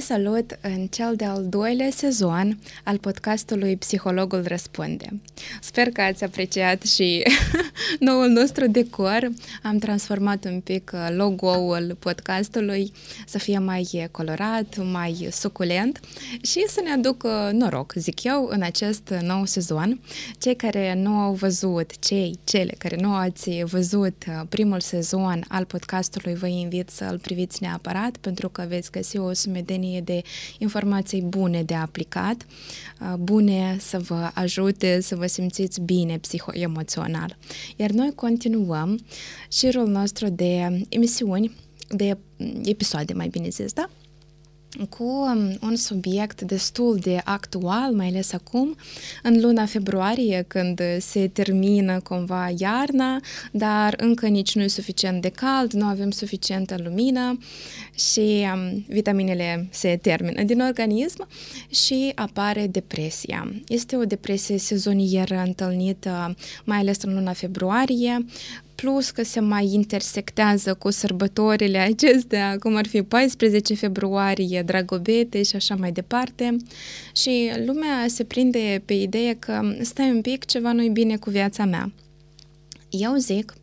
salut în cel de-al doilea sezon al podcastului Psihologul Răspunde. Sper că ați apreciat și noul nostru decor. Am transformat un pic logo-ul podcastului să fie mai colorat, mai suculent și să ne aducă noroc, zic eu, în acest nou sezon. Cei care nu au văzut, cele care nu ați văzut primul sezon al podcastului, vă invit să-l priviți neapărat, pentru că veți găsi o sumedenie de informații bune de aplicat, bune să vă ajute să vă simțiți bine psihoemoțional. Iar noi continuăm șirul nostru de emisiuni, de episoade, mai bine zis, da? Cu un subiect destul de actual, mai ales acum, în luna februarie, când se termină cumva iarna, dar încă nici nu e suficient de cald, nu avem suficientă lumină și vitaminele se termină din organism și apare depresia. Este o depresie sezonieră întâlnită mai ales în luna februarie, plus că se mai intersectează cu sărbătorile acestea, cum ar fi 14 februarie, Dragobete și așa mai departe. Și lumea se prinde pe ideea că stai un pic, ceva nu-i bine cu viața mea. Eu zic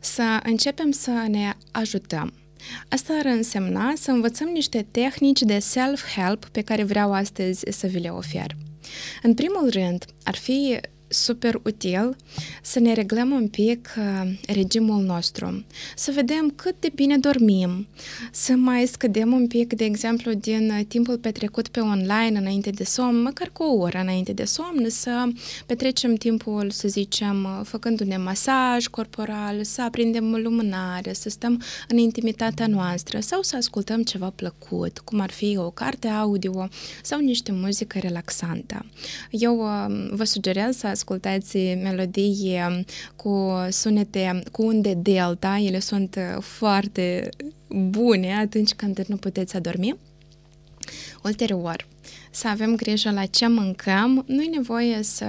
să începem să ne ajutăm. Asta ar însemna să învățăm niște tehnici de self-help pe care vreau astăzi să vi le ofer. În primul rând, ar fi super util să ne reglăm un pic regimul nostru, să vedem cât de bine dormim, să mai scădem un pic, de exemplu, din timpul petrecut pe online înainte de somn, măcar cu o oră înainte de somn, să petrecem timpul, să zicem, făcându-ne masaj corporal, să aprindem lumânare, să stăm în intimitatea noastră sau să ascultăm ceva plăcut, cum ar fi o carte audio sau niște muzică relaxantă. Eu vă sugerez să ascultați melodii cu sunete, cu unde delta, ele sunt foarte bune atunci când nu puteți adormi. Ulterior, să avem grijă la ce mâncăm, nu e nevoie să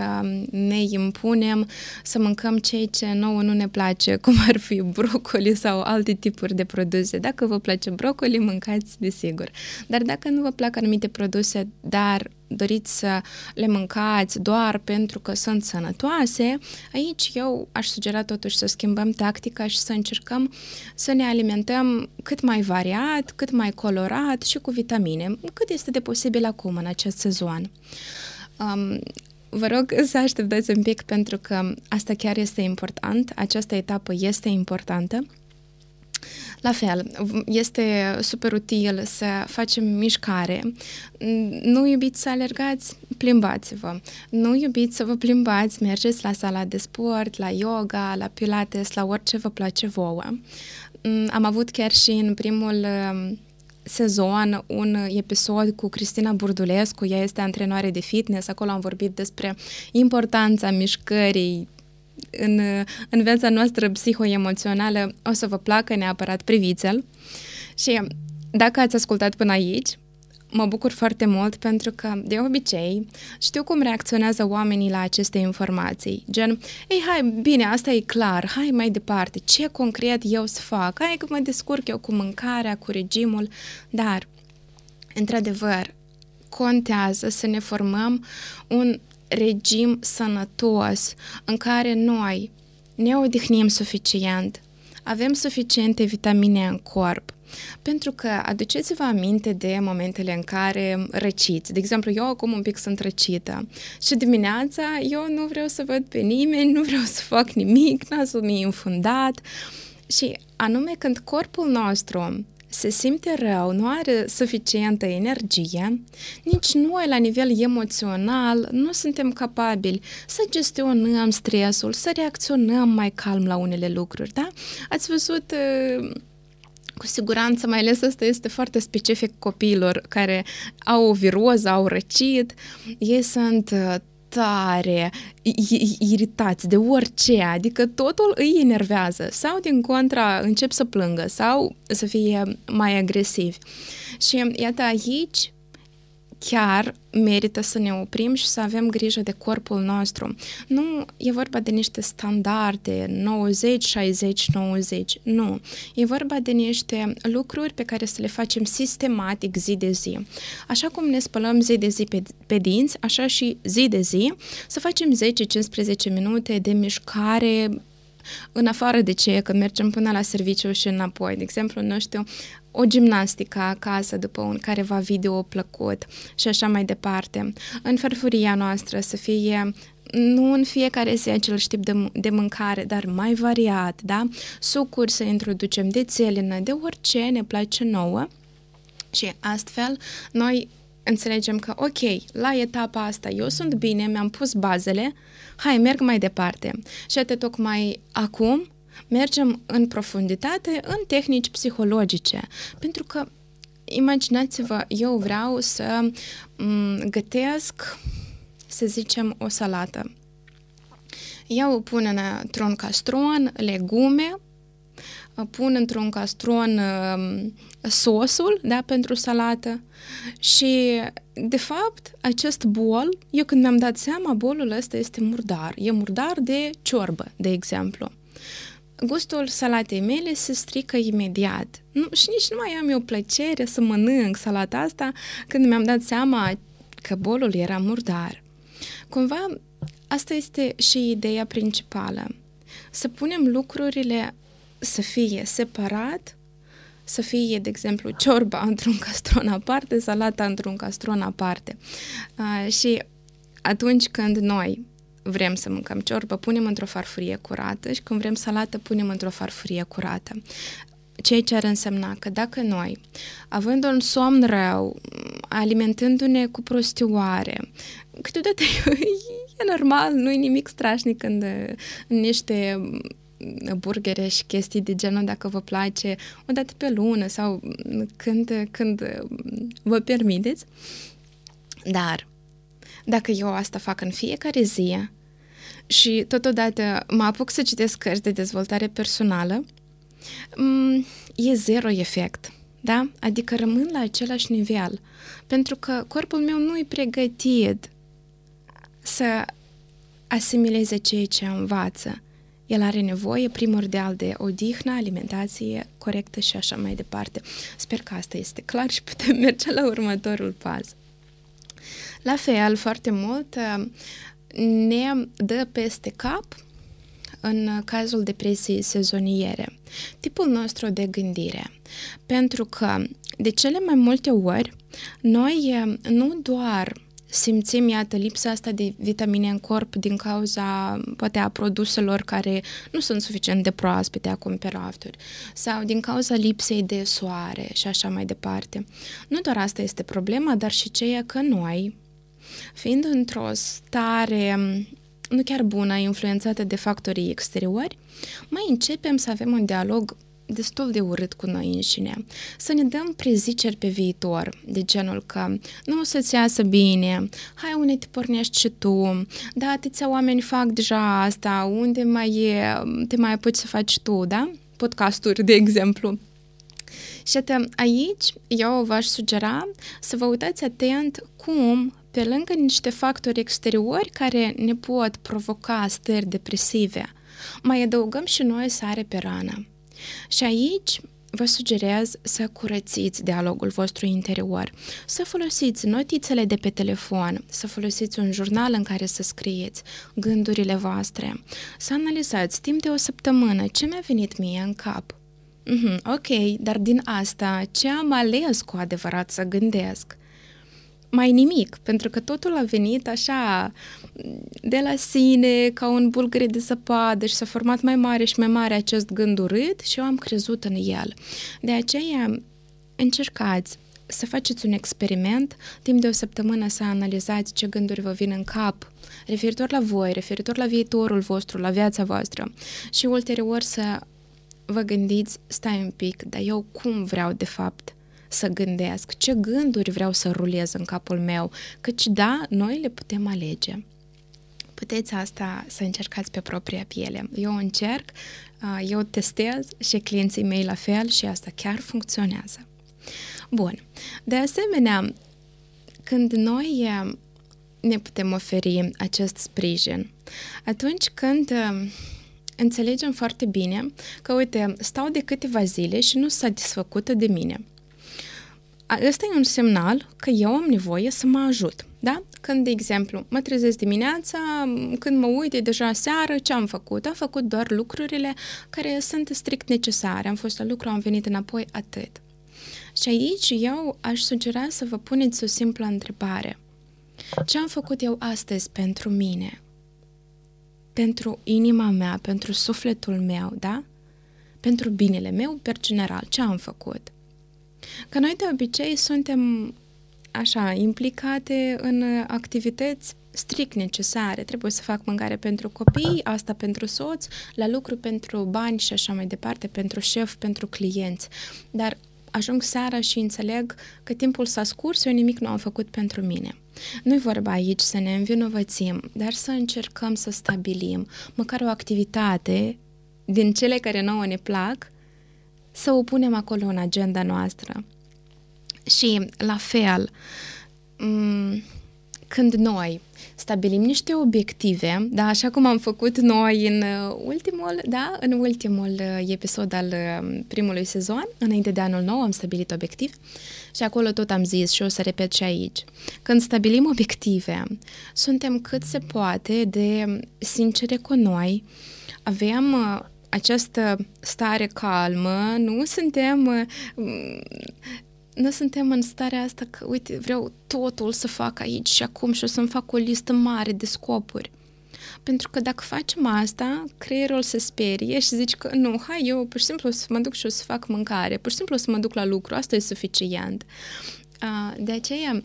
ne impunem să mâncăm ceea ce nouă nu ne place, cum ar fi brocoli sau alte tipuri de produse. Dacă vă place brocoli, mâncați desigur. Dar dacă nu vă plac anumite produse, dar doriți să le mâncați doar pentru că sunt sănătoase, aici eu aș sugera totuși să schimbăm tactica și să încercăm să ne alimentăm cât mai variat, cât mai colorat și cu vitamine, cât este de posibil acum, în acest sezon. Vă rog să așteptați un pic, pentru că asta chiar este important, această etapă este importantă. La fel, este super util să facem mișcare. Nu iubiți să alergați? Plimbați-vă. Nu iubiți să vă plimbați? Mergeți la sala de sport, la yoga, la pilates, la orice vă place vouă. Am avut chiar și în primul sezon un episod cu Cristina Burdulescu, ea este antrenoare de fitness, acolo am vorbit despre importanța mișcării în viața noastră psihoemoțională. O să vă placă neapărat, priviți-l. Și dacă ați ascultat până aici, mă bucur foarte mult, pentru că, de obicei, știu cum reacționează oamenii la aceste informații. Gen, ei, hai, bine, asta e clar, hai mai departe, ce concret eu să fac? Hai că mă descurc eu cu mâncarea, cu regimul. Dar, într-adevăr, contează să ne formăm un regim sănătos în care noi ne odihnim suficient, avem suficiente vitamine în corp. Pentru că aduceți-vă aminte de momentele în care răciți. De exemplu, eu acum un pic sunt răcită și dimineața eu nu vreau să văd pe nimeni, nu vreau să fac nimic, nasul mi-e înfundat. Și anume când corpul nostru se simte rău, nu are suficientă energie, nici noi la nivel emoțional nu suntem capabili să gestionăm stresul, să reacționăm mai calm la unele lucruri, da? Ați văzut, cu siguranță, mai ales asta este foarte specific copiilor care au o viroză, au răcit, ei sunt tare iritați de orice, adică totul îi enervează sau din contra încep să plângă sau să fie mai agresivi. Și iată, aici chiar merită să ne oprim și să avem grijă de corpul nostru. Nu e vorba de niște standarde 90, 60, 90, nu. E vorba de niște lucruri pe care să le facem sistematic zi de zi. Așa cum ne spălăm zi de zi pe dinți, așa și zi de zi, să facem 10-15 minute de mișcare în afară de ce, că mergem până la serviciu și înapoi. De exemplu, nu știu, o gimnastică acasă după un careva video plăcut și așa mai departe. În farfuria noastră să fie, nu în fiecare zi același tip de mâncare, dar mai variat, da? Sucuri să introducem, de țelină, de orice ne place nouă și astfel noi înțelegem că, ok, la etapa asta eu sunt bine, mi-am pus bazele, hai, merg mai departe. Și atât tocmai acum mergem în profunditate în tehnici psihologice. Pentru că, imaginați-vă, eu vreau să gătesc, să zicem, o salată. Eu pun într-un castron legume, pun într-un castron sosul, da, pentru salată și, de fapt, acest bol, eu când mi-am dat seama, bolul ăsta este murdar. E murdar de ciorbă, de exemplu. Gustul salatei mele se strică imediat. Și nici nu mai am eu plăcere să mănânc salata asta când mi-am dat seama că bolul era murdar. Cumva, asta este și ideea principală. Să punem lucrurile să fie separat, să fie, de exemplu, ciorba într-un castron aparte, salata într-un castron aparte. Și atunci când noi vrem să mâncăm ciorbă, punem într-o farfurie curată și când vrem salată, punem într-o farfurie curată. Ceea ce ar însemna că dacă noi, având un somn rău, alimentându-ne cu prostioare, câteodată e normal, nu-i nimic strașnic când niște burgere și chestii de genul, dacă vă place, o dată pe lună sau când vă permiteți. Dar dacă eu asta fac în fiecare zi și totodată mă apuc să citesc cărți de dezvoltare personală, e zero efect, da? Adică rămân la același nivel, pentru că corpul meu nu e pregătit să asimileze ceea ce învață. El are nevoie primordial de odihnă, alimentație corectă și așa mai departe. Sper că asta este clar și putem merge la următorul pas. La fel, foarte mult ne dă peste cap în cazul depresiei sezoniere tipul nostru de gândire. Pentru că de cele mai multe ori noi nu doar simțim, iată, lipsa asta de vitamine în corp din cauza, poate, a produselor care nu sunt suficient de proaspete acum pe rafturi sau din cauza lipsei de soare și așa mai departe. Nu doar asta este problema, dar și ceea că noi, fiind într-o stare nu chiar bună, influențată de factorii exteriori, mai începem să avem un dialog destul de urât cu noi înșine. Să ne dăm preziceri pe viitor, de genul că nu o să-ți iasă bine, hai, unde te pornești și tu, da, atâția oameni fac deja asta, unde te mai apuci să faci tu, da? Podcasturi, de exemplu. Și aici eu v-aș sugera să vă uitați atent cum, pe lângă niște factori exteriori care ne pot provoca stări depresive, mai adăugăm și noi sare pe rană. Și aici vă sugerez să curățiți dialogul vostru interior, să folosiți notițele de pe telefon, să folosiți un jurnal în care să scrieți gândurile voastre, să analizați timp de o săptămână ce mi-a venit mie în cap. Ok, dar din asta ce am ales cu adevărat să gândesc? Mai nimic, pentru că totul a venit așa de la sine, ca un bulgăre de zăpadă și s-a format mai mare și mai mare acest gând urât și eu am crezut în el. De aceea încercați să faceți un experiment, timp de o săptămână să analizați ce gânduri vă vin în cap, referitor la voi, referitor la viitorul vostru, la viața voastră și ulterior să vă gândiți, stai un pic, dar eu cum vreau de fapt să gândesc, ce gânduri vreau să rulez în capul meu, căci da, noi le putem alege. Puteți asta să încercați pe propria piele. Eu încerc, eu testez și clienții mei la fel și asta chiar funcționează. Bun, de asemenea, când noi ne putem oferi acest sprijin? Atunci când înțelegem foarte bine că, uite, stau de câteva zile și nu sunt satisfăcută de mine. Ăsta e un semnal că eu am nevoie să mă ajut, da? Când, de exemplu, mă trezesc dimineața, când mă uit, e deja seară, ce am făcut? Am făcut doar lucrurile care sunt strict necesare. Am fost la lucru, am venit înapoi, atât. Și aici eu aș sugera să vă puneți o simplă întrebare. Ce am făcut eu astăzi pentru mine? Pentru inima mea, pentru sufletul meu, da? Pentru binele meu, per general, ce am făcut? Că noi de obicei suntem așa implicate în activități strict necesare. Trebuie să fac mâncare pentru copii, asta pentru soț, la lucru pentru bani și așa mai departe, pentru șef, pentru clienți. Dar ajung seara și înțeleg că timpul s-a scurs, eu nimic nu am făcut pentru mine. Nu-i vorba aici să ne învinovățim, dar să încercăm să stabilim măcar o activitate din cele care nouă ne plac, să o punem acolo în agenda noastră. Și la fel, când noi stabilim niște obiective, da, așa cum am făcut noi în ultimul, da, în ultimul episod al primului sezon, înainte de anul nou am stabilit obiectiv și acolo tot am zis și o să repet și aici. Când stabilim obiective, suntem cât se poate de sincere cu noi, avem această stare calmă, nu suntem în starea asta că, uite, vreau totul să fac aici și acum și o să-mi fac o listă mare de scopuri. Pentru că dacă facem asta, creierul se sperie și zici că nu, hai, eu pur și simplu o să mă duc și o să fac mâncare, pur și simplu o să mă duc la lucru, asta e suficient. De aceea,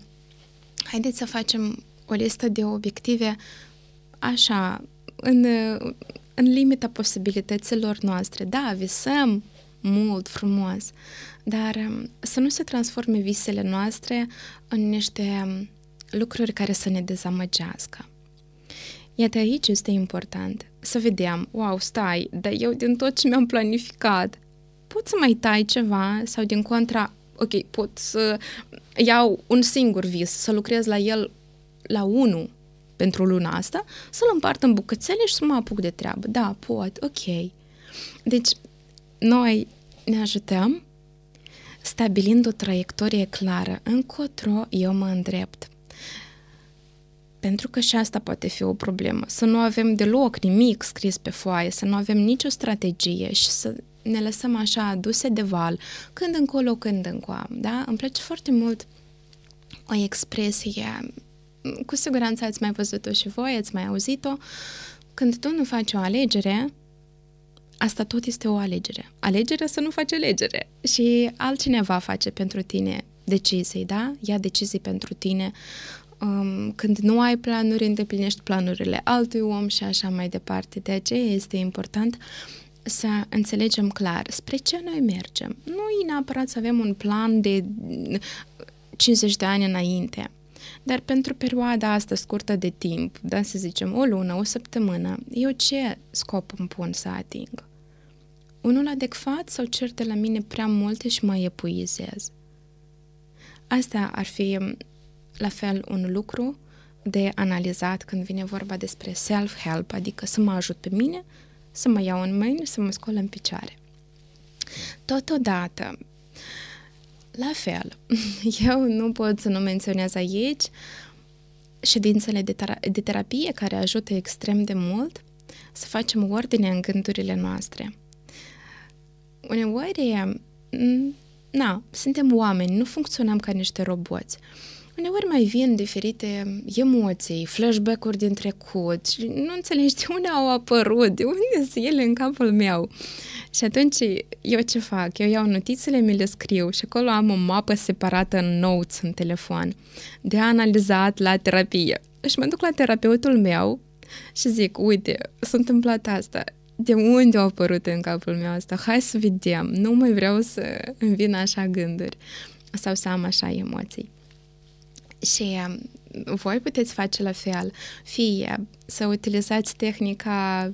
haideți să facem o listă de obiective așa, în limita posibilităților noastre. Da, visăm mult, frumos, dar să nu se transforme visele noastre în niște lucruri care să ne dezamăgească. Iată, aici este important să vedem, wow, stai, dar eu din tot ce mi-am planificat, pot să mai tai ceva sau din contra, ok, pot să iau un singur vis, să lucrez la el la unul pentru luna asta, să-l împart în bucățele și să mă apuc de treabă. Da, pot, ok. Deci, noi ne ajutăm stabilind o traiectorie clară încotro eu mă îndrept. Pentru că și asta poate fi o problemă. Să nu avem deloc nimic scris pe foaie, să nu avem nicio strategie și să ne lăsăm așa aduse de val, când încolo, când încoa. Da? Îmi place foarte mult o expresie, cu siguranță ați mai văzut-o și voi, ați mai auzit-o. Când tu nu faci o alegere, asta tot este o alegere. Alegerea să nu faci alegere. Și altcineva face pentru tine decizii, da? Ia decizii pentru tine. Când nu ai planuri, îndeplinești planurile altui om și așa mai departe. De aceea este important să înțelegem clar spre ce noi mergem. Nu e neapărat să avem un plan de 50 de ani înainte. Dar pentru perioada asta scurtă de timp, da, să zicem o lună, o săptămână, eu ce scop îmi pun să ating? Unul adecvat sau cer de la mine prea multe și mă epuizez? Asta ar fi la fel un lucru de analizat când vine vorba despre self-help, adică să mă ajut pe mine, să mă iau în mâini, să mă scol în picioare. Totodată, la fel, eu nu pot să nu menționez aici ședințele de terapie care ajută extrem de mult să facem ordine în gândurile noastre. Uneori, suntem oameni, nu funcționăm ca niște roboți. Uneori mai vin diferite emoții, flashback-uri din trecut și nu înțelegi de unde au apărut, de unde sunt ele în capul meu. Și atunci eu ce fac? Eu iau notițele, mi le scriu și acolo am o mapă separată în notes în telefon de analizat la terapie. Și mă duc la terapeutul meu și zic, uite, s-a întâmplat asta. De unde au apărut în capul meu asta? Hai să vedem, nu mai vreau să îmi vină așa gânduri sau să am așa emoții. Și voi puteți face la fel, fie să utilizați tehnica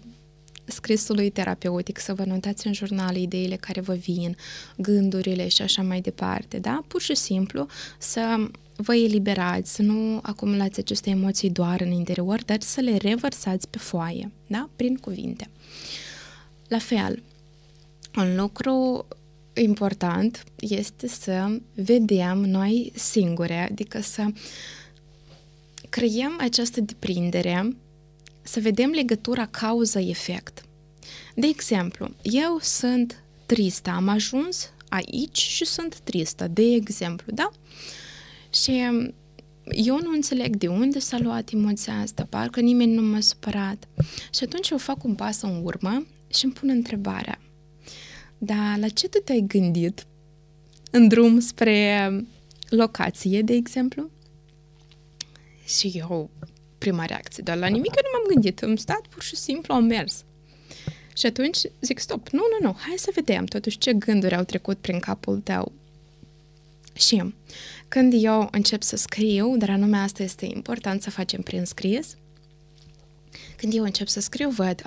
scrisului terapeutic, să vă notați în jurnal ideile care vă vin, gândurile și așa mai departe, da? Pur și simplu să vă eliberați, să nu acumulați aceste emoții doar în interior, dar să le revărsați pe foaie, da? Prin cuvinte. La fel, un lucru important este să vedem noi singure, adică să creăm această deprindere, să vedem legătura cauză-efect. De exemplu, eu sunt tristă, am ajuns aici și sunt tristă, de exemplu, da? Și eu nu înțeleg de unde s-a luat emoția asta, parcă nimeni nu m-a supărat. Și atunci eu fac un pas în urmă și îmi pun întrebarea: dar la ce tu te-ai gândit în drum spre locație, de exemplu? Și eu, prima reacție, dar la nimic eu nu m-am gândit, am stat pur și simplu, am mers. Și atunci zic, stop, nu, hai să vedem totuși ce gânduri au trecut prin capul tău. Și când eu încep să scriu, dar anume asta este important să facem prin scris, când eu încep să scriu, văd,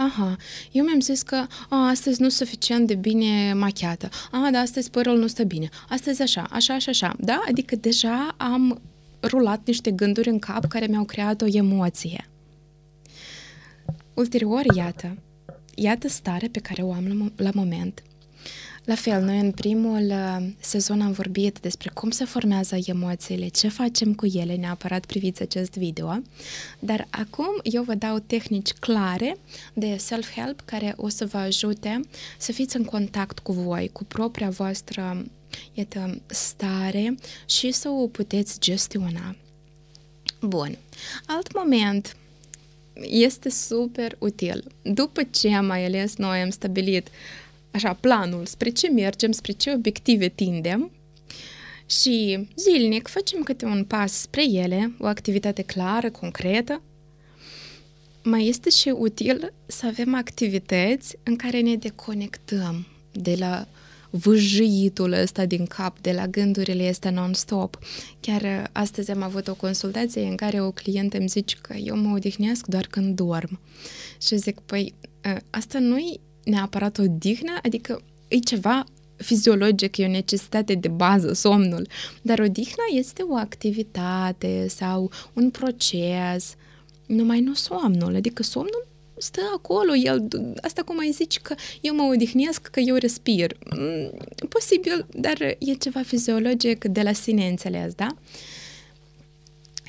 eu mi-am zis că astăzi nu-s suficient de bine machiată, dar astăzi părul nu stă bine, astăzi așa, da? Adică deja am rulat niște gânduri în cap care mi-au creat o emoție. Ulterior, iată starea pe care o am la moment. La fel, noi în primul sezon am vorbit despre cum se formează emoțiile, ce facem cu ele, neapărat priviți acest video, dar acum eu vă dau tehnici clare de self-help care o să vă ajute să fiți în contact cu voi, cu propria voastră, iată, stare și să o puteți gestiona. Bun, alt moment este super util. După ce mai ales noi am stabilit așa, planul, spre ce mergem, spre ce obiective tindem și zilnic facem câte un pas spre ele, o activitate clară, concretă. Mai este și util să avem activități în care ne deconectăm de la vâjitul ăsta din cap, de la gândurile astea non-stop. Chiar astăzi am avut o consultație în care o clientă îmi zice că eu mă odihnesc doar când dorm. Și zic, păi, asta nu-i neapărat odihnă, adică e ceva fiziologic, e o necesitate de bază, somnul, dar odihna este o activitate sau un proces, numai nu somnul, adică somnul stă acolo, el, asta cum ai zici că eu mă odihnesc, că eu respir, posibil, dar e ceva fiziologic de la sine înțeles, da?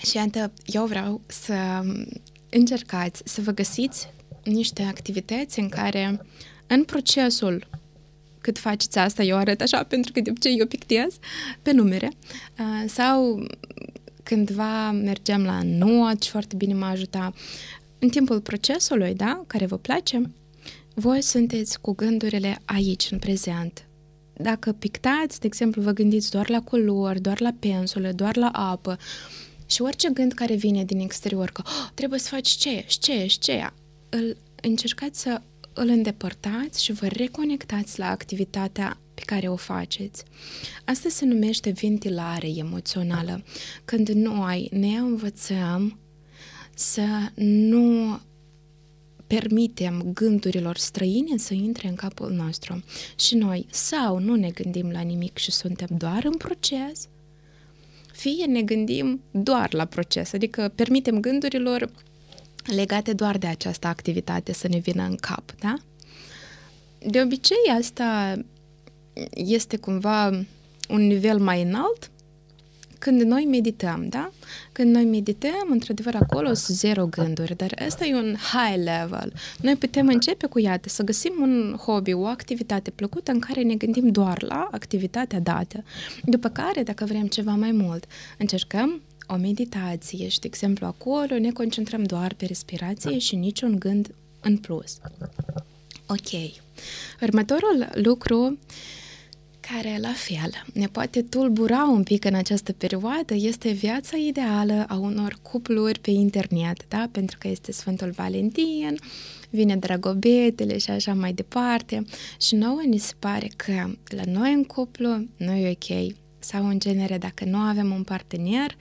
Și iată, eu vreau să încercați să vă găsiți niște activități în care în procesul cât faceți asta, eu arăt așa pentru că de obicei eu pictez pe numere, sau cândva mergem la nuoci, foarte bine m-a ajutat în timpul procesului, da, care vă place, voi sunteți cu gândurile aici, în prezent. Dacă pictați, de exemplu, vă gândiți doar la culori, doar la pensule, doar la apă și orice gând care vine din exterior că trebuie să faci ceea, încercați să îl îndepărtați și vă reconectați la activitatea pe care o faceți. Asta se numește ventilare emoțională, când noi ne învățăm să nu permitem gândurilor străine să intre în capul nostru. Și noi sau nu ne gândim la nimic și suntem doar în proces, fie ne gândim doar la proces, adică permitem gândurilor legate doar de această activitate să ne vină în cap, da? De obicei, asta este cumva un nivel mai înalt când noi medităm, da? Când noi medităm, într-adevăr, acolo sunt zero gânduri, dar ăsta e un high level. Noi putem începe cu, iată, să găsim un hobby, o activitate plăcută în care ne gândim doar la activitatea dată. După care, dacă vrem ceva mai mult, încercăm o meditație și, de exemplu, acolo ne concentrăm doar pe respirație și niciun gând în plus. Ok. Următorul lucru care, la fel, ne poate tulbura un pic în această perioadă este viața ideală a unor cupluri pe internet, da? Pentru că este Sfântul Valentin, vine dragobetele și așa mai departe și nouă ni se pare că la noi în cuplu nu e ok. Sau, în genere, dacă nu avem un partener,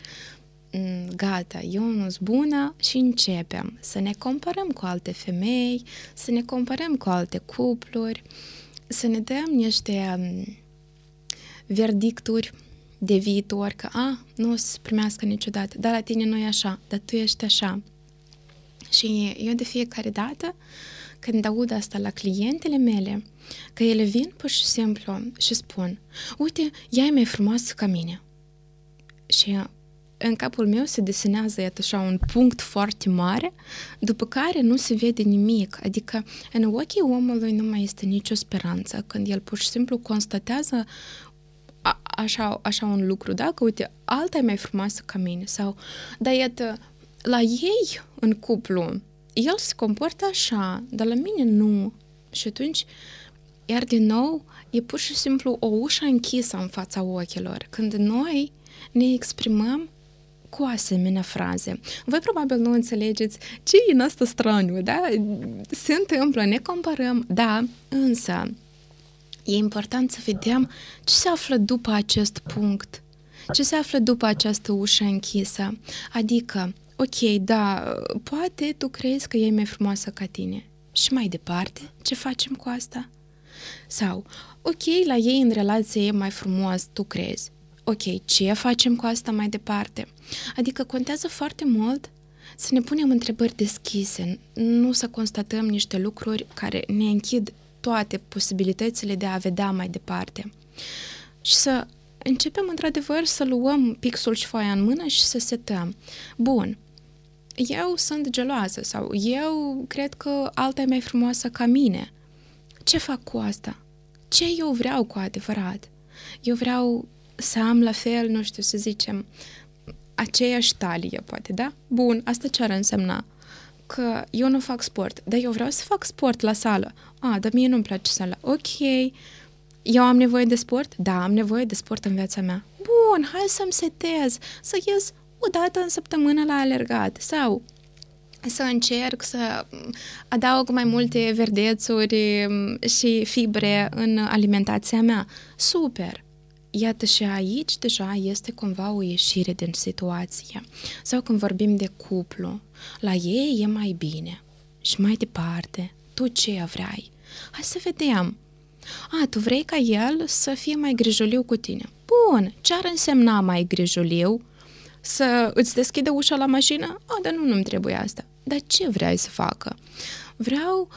gata, eu nu-s bună și începem să ne comparăm cu alte femei, să ne comparăm cu alte cupluri, să ne dăm niște verdicturi de viitor, că nu o să primească niciodată, dar la tine nu e așa, dar tu ești așa. Și eu de fiecare dată, când aud asta la clientele mele, că ele vin pur și simplu și spun, uite, ea e mai frumoasă ca mine. Și în capul meu se desenează așa un punct foarte mare, după care nu se vede nimic. Adică în ochii omului nu mai este nicio speranță, când el pur și simplu constatează așa un lucru, da? Că uite, alta e mai frumoasă ca mine. Sau, dar iată, la ei în cuplu, el se comportă așa, dar la mine nu. Și atunci, iar din nou, e pur și simplu o ușă închisă în fața ochilor, când noi ne exprimăm cu asemenea fraze. Voi probabil nu înțelegeți ce e în asta straniu, da? Se întâmplă, ne comparăm, da, însă e important să vedem ce se află după acest punct, ce se află după această ușă închisă. Adică, ok, da, poate tu crezi că e mai frumoasă ca tine. Și mai departe, ce facem cu asta? Sau, ok, la ei în relație e mai frumos, tu crezi. Ok, ce facem cu asta mai departe? Adică contează foarte mult să ne punem întrebări deschise, nu să constatăm niște lucruri care ne închid toate posibilitățile de a vedea mai departe. Și să începem într-adevăr să luăm pixul și foaia în mână și să setăm. Bun, eu sunt geloasă sau eu cred că alta e mai frumoasă ca mine. Ce fac cu asta? Ce eu vreau cu adevărat? Eu vreau să am la fel, nu știu, să zicem, aceeași talie, poate, da? Bun, asta ce ar însemna? Că eu nu fac sport, dar eu vreau să fac sport la sală. Dar mie nu-mi place sala. Ok, eu am nevoie de sport? Da, am nevoie de sport în viața mea. Bun, hai să-mi setez, să ies o dată în săptămână la alergat sau să încerc să adaug mai multe verdețuri și fibre în alimentația mea. Super! Iată, și aici deja este cumva o ieșire din situație. Sau când vorbim de cuplu, la ei e mai bine. Și mai departe, tu ce vrei? Hai să vedem. Tu vrei ca el să fie mai grijuliu cu tine. Bun, ce ar însemna mai grijuliu? Să îți deschidă ușa la mașină? Dar nu-mi trebuie asta. Dar ce vrei să facă? Vreau,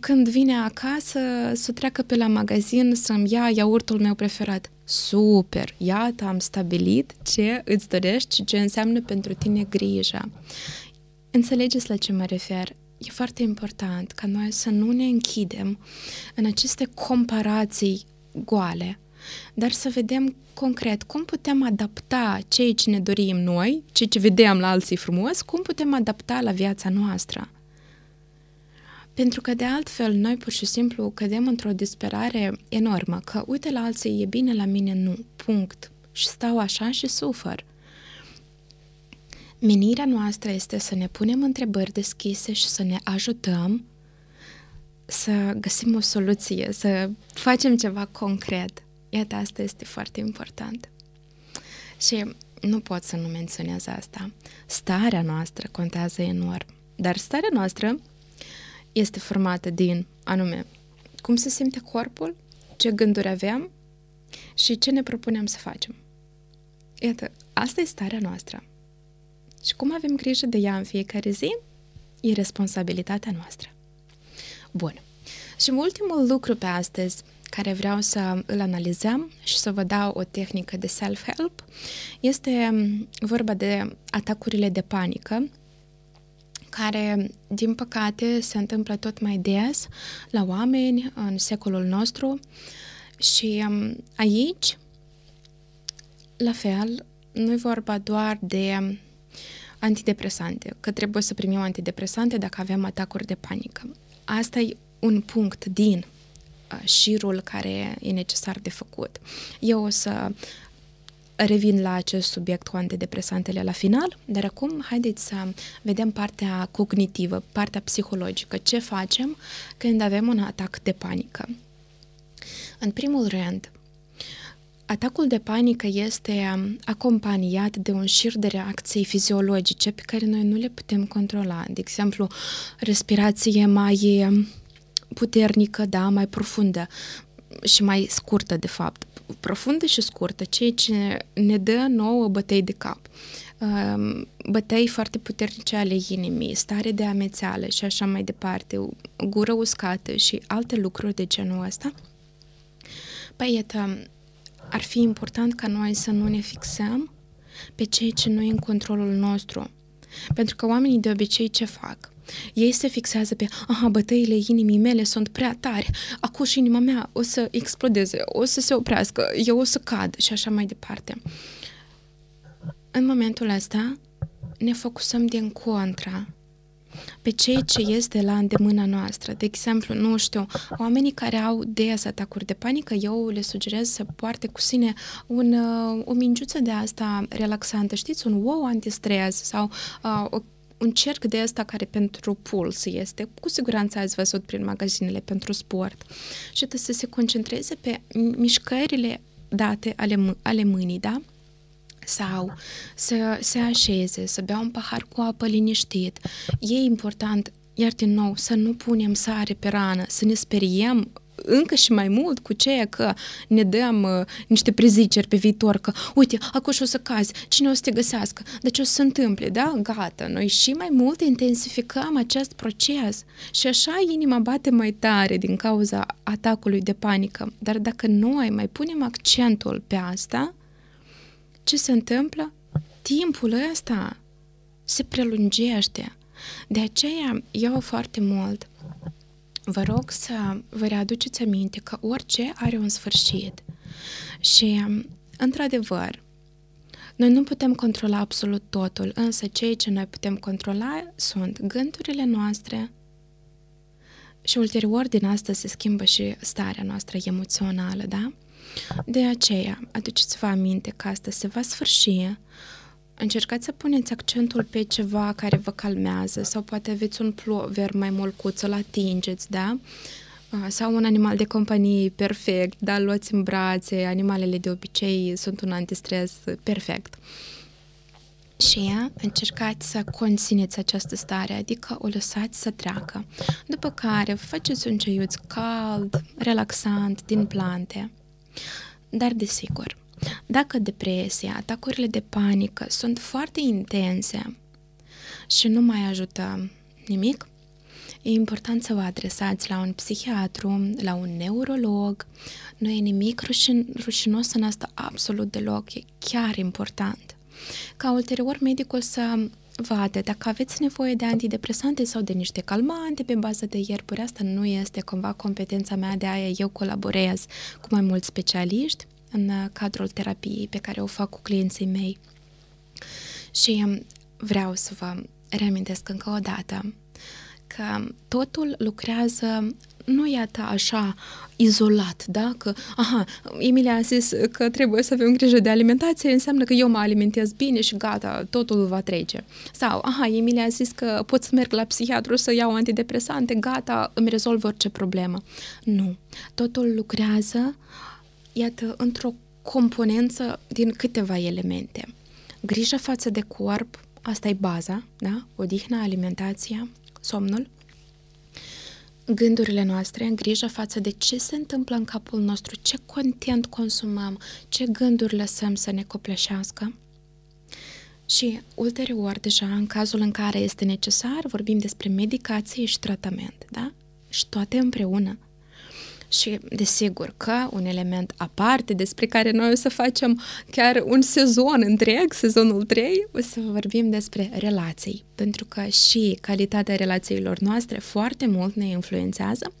când vine acasă, să treacă pe la magazin să-mi ia iaurtul meu preferat. Super! Iată, am stabilit ce îți dorești și ce înseamnă pentru tine grija. Înțelegeți la ce mă refer? E foarte important ca noi să nu ne închidem în aceste comparații goale, dar să vedem concret cum putem adapta ceea ce ne dorim noi, ceea ce vedem la alții frumos, cum putem adapta la viața noastră. Pentru că de altfel noi pur și simplu cădem într-o disperare enormă, că uite la alții e bine, la mine nu, punct. Și stau așa și sufăr. Menirea noastră este să ne punem întrebări deschise și să ne ajutăm să găsim o soluție, să facem ceva concret. Iată, asta este foarte important. Și nu pot să nu menționez asta. Starea noastră contează enorm, dar starea noastră este formată din, anume, cum se simte corpul, ce gânduri avem și ce ne propunem să facem. Iată, asta e starea noastră. Și cum avem grijă de ea în fiecare zi, e responsabilitatea noastră. Bun. Și ultimul lucru pe astăzi, care vreau să îl analizăm și să vă dau o tehnică de self-help, este vorba de atacurile de panică, care, din păcate, se întâmplă tot mai des la oameni în secolul nostru și aici, la fel, nu e vorba doar de antidepresante, că trebuie să primim antidepresante dacă avem atacuri de panică. Asta e un punct din șirul care e necesar de făcut. Eu o să revin la acest subiect cu antidepresantele la final, dar acum haideți să vedem partea cognitivă, partea psihologică, ce facem când avem un atac de panică. În primul rând, Atacul de panică este acompaniat de un șir de reacții fiziologice pe care noi nu le putem controla. De exemplu, respirație mai puternică, da, mai profundă și mai scurtă, de fapt. Profundă și scurtă, ceea ce ne dă nouă bătăi de cap. Bătăi foarte puternice ale inimii, stare de amețeală și așa mai departe, gură uscată și alte lucruri de genul ăsta. Păi, iată, ar fi important ca noi să nu ne fixăm pe ceea ce nu e în controlul nostru. Pentru că oamenii de obicei ce fac? Ei se fixează pe, bătăile inimii mele sunt prea tari, acum și inima mea o să explodeze, o să se oprească, eu o să cad și așa mai departe. În momentul ăsta ne focusăm din contra pe ceea ce este la îndemâna noastră. De exemplu, nu știu, oamenii care au des atacuri de panică, eu le sugerez să poarte cu sine o mingiuță de asta relaxantă, știți, un ou antistres sau un cerc de ăsta care pentru puls este. Cu siguranță ați văzut prin magazinele pentru sport. Și să se concentreze pe mișcările date ale mâinii, da? Sau să se așeze, să bea un pahar cu apă liniștit. E important, iar din nou, să nu punem sare pe rană, să ne speriem încă și mai mult cu ceea că ne dăm niște preziceri pe viitor, că uite, acum și o să cazi, cine o să te găsească, dar ce o să se întâmple, da? Gata, noi și mai mult intensificăm acest proces și așa inima bate mai tare din cauza atacului de panică. Dar dacă noi mai punem accentul pe asta, ce se întâmplă? Timpul ăsta se prelungește. De aceea, eu foarte mult vă rog să vă readuceți aminte că orice are un sfârșit. Și, într-adevăr, noi nu putem controla absolut totul, însă ceea ce noi putem controla sunt gândurile noastre și ulterior din asta se schimbă și starea noastră emoțională, da? De aceea, aduceți-vă aminte că asta se va sfârși, încercați să puneți accentul pe ceva care vă calmează sau poate aveți un plover mai molcuț, să-l atingeți, da? Sau un animal de companie perfect, da? Luați în brațe, animalele de obicei sunt un antistres perfect. Și încercați să conțineți această stare, adică o lăsați să treacă. După care faceți un ceaiuț cald, relaxant, din plante. Dar, desigur, dacă depresia, atacurile de panică sunt foarte intense și nu mai ajută nimic, e important să vă adresați la un psihiatru, la un neurolog. Nu e nimic rușinos în asta absolut deloc, e chiar important. Ca ulterior medicul să vadă dacă aveți nevoie de antidepresante sau de niște calmante pe bază de ierburi. Asta nu este cumva competența mea, de aia eu colaborez cu mai mulți specialiști în cadrul terapiei pe care o fac cu clienții mei. Și vreau să vă reamintesc încă o dată că totul lucrează, nu iată așa izolat, da? Că, Emilia a zis că trebuie să avem grijă de alimentație, înseamnă că eu mă alimentez bine și gata, totul va trece. Sau, Emilia a zis că pot să merg la psihiatru să iau antidepresante, gata, îmi rezolv orice problemă. Nu. Totul lucrează, iată, într-o componență din câteva elemente. Grijă față de corp, asta e baza, da? Odihna, alimentația, somnul. Gândurile noastre, grijă față de ce se întâmplă în capul nostru, ce content consumăm, ce gânduri lăsăm să ne copleșească. Și ulterior, deja, în cazul în care este necesar, vorbim despre medicație și tratament, da? Și toate împreună. Și desigur că un element aparte despre care noi o să facem chiar un sezon întreg, sezonul 3, o să vorbim despre relații, pentru că și calitatea relațiilor noastre foarte mult ne influențează,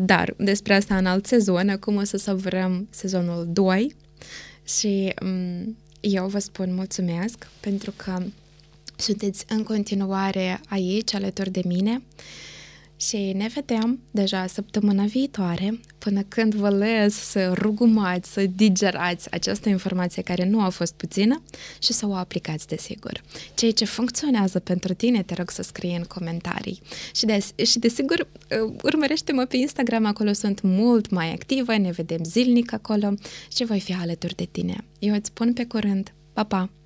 dar despre asta în alt sezon. Acum o să savurăm sezonul 2 și eu vă spun mulțumesc pentru că sunteți în continuare aici alături de mine. Și ne vedem deja săptămâna viitoare. până când vă lăs să rugumați, să digerați această informație care nu a fost puțină și să o aplicați, desigur. Ceea ce funcționează pentru tine, te rog să scrii în comentarii. Și desigur, urmărește-mă pe Instagram, acolo sunt mult mai activă, ne vedem zilnic acolo și voi fi alături de tine. Eu îți spun pe curând. Pa, pa!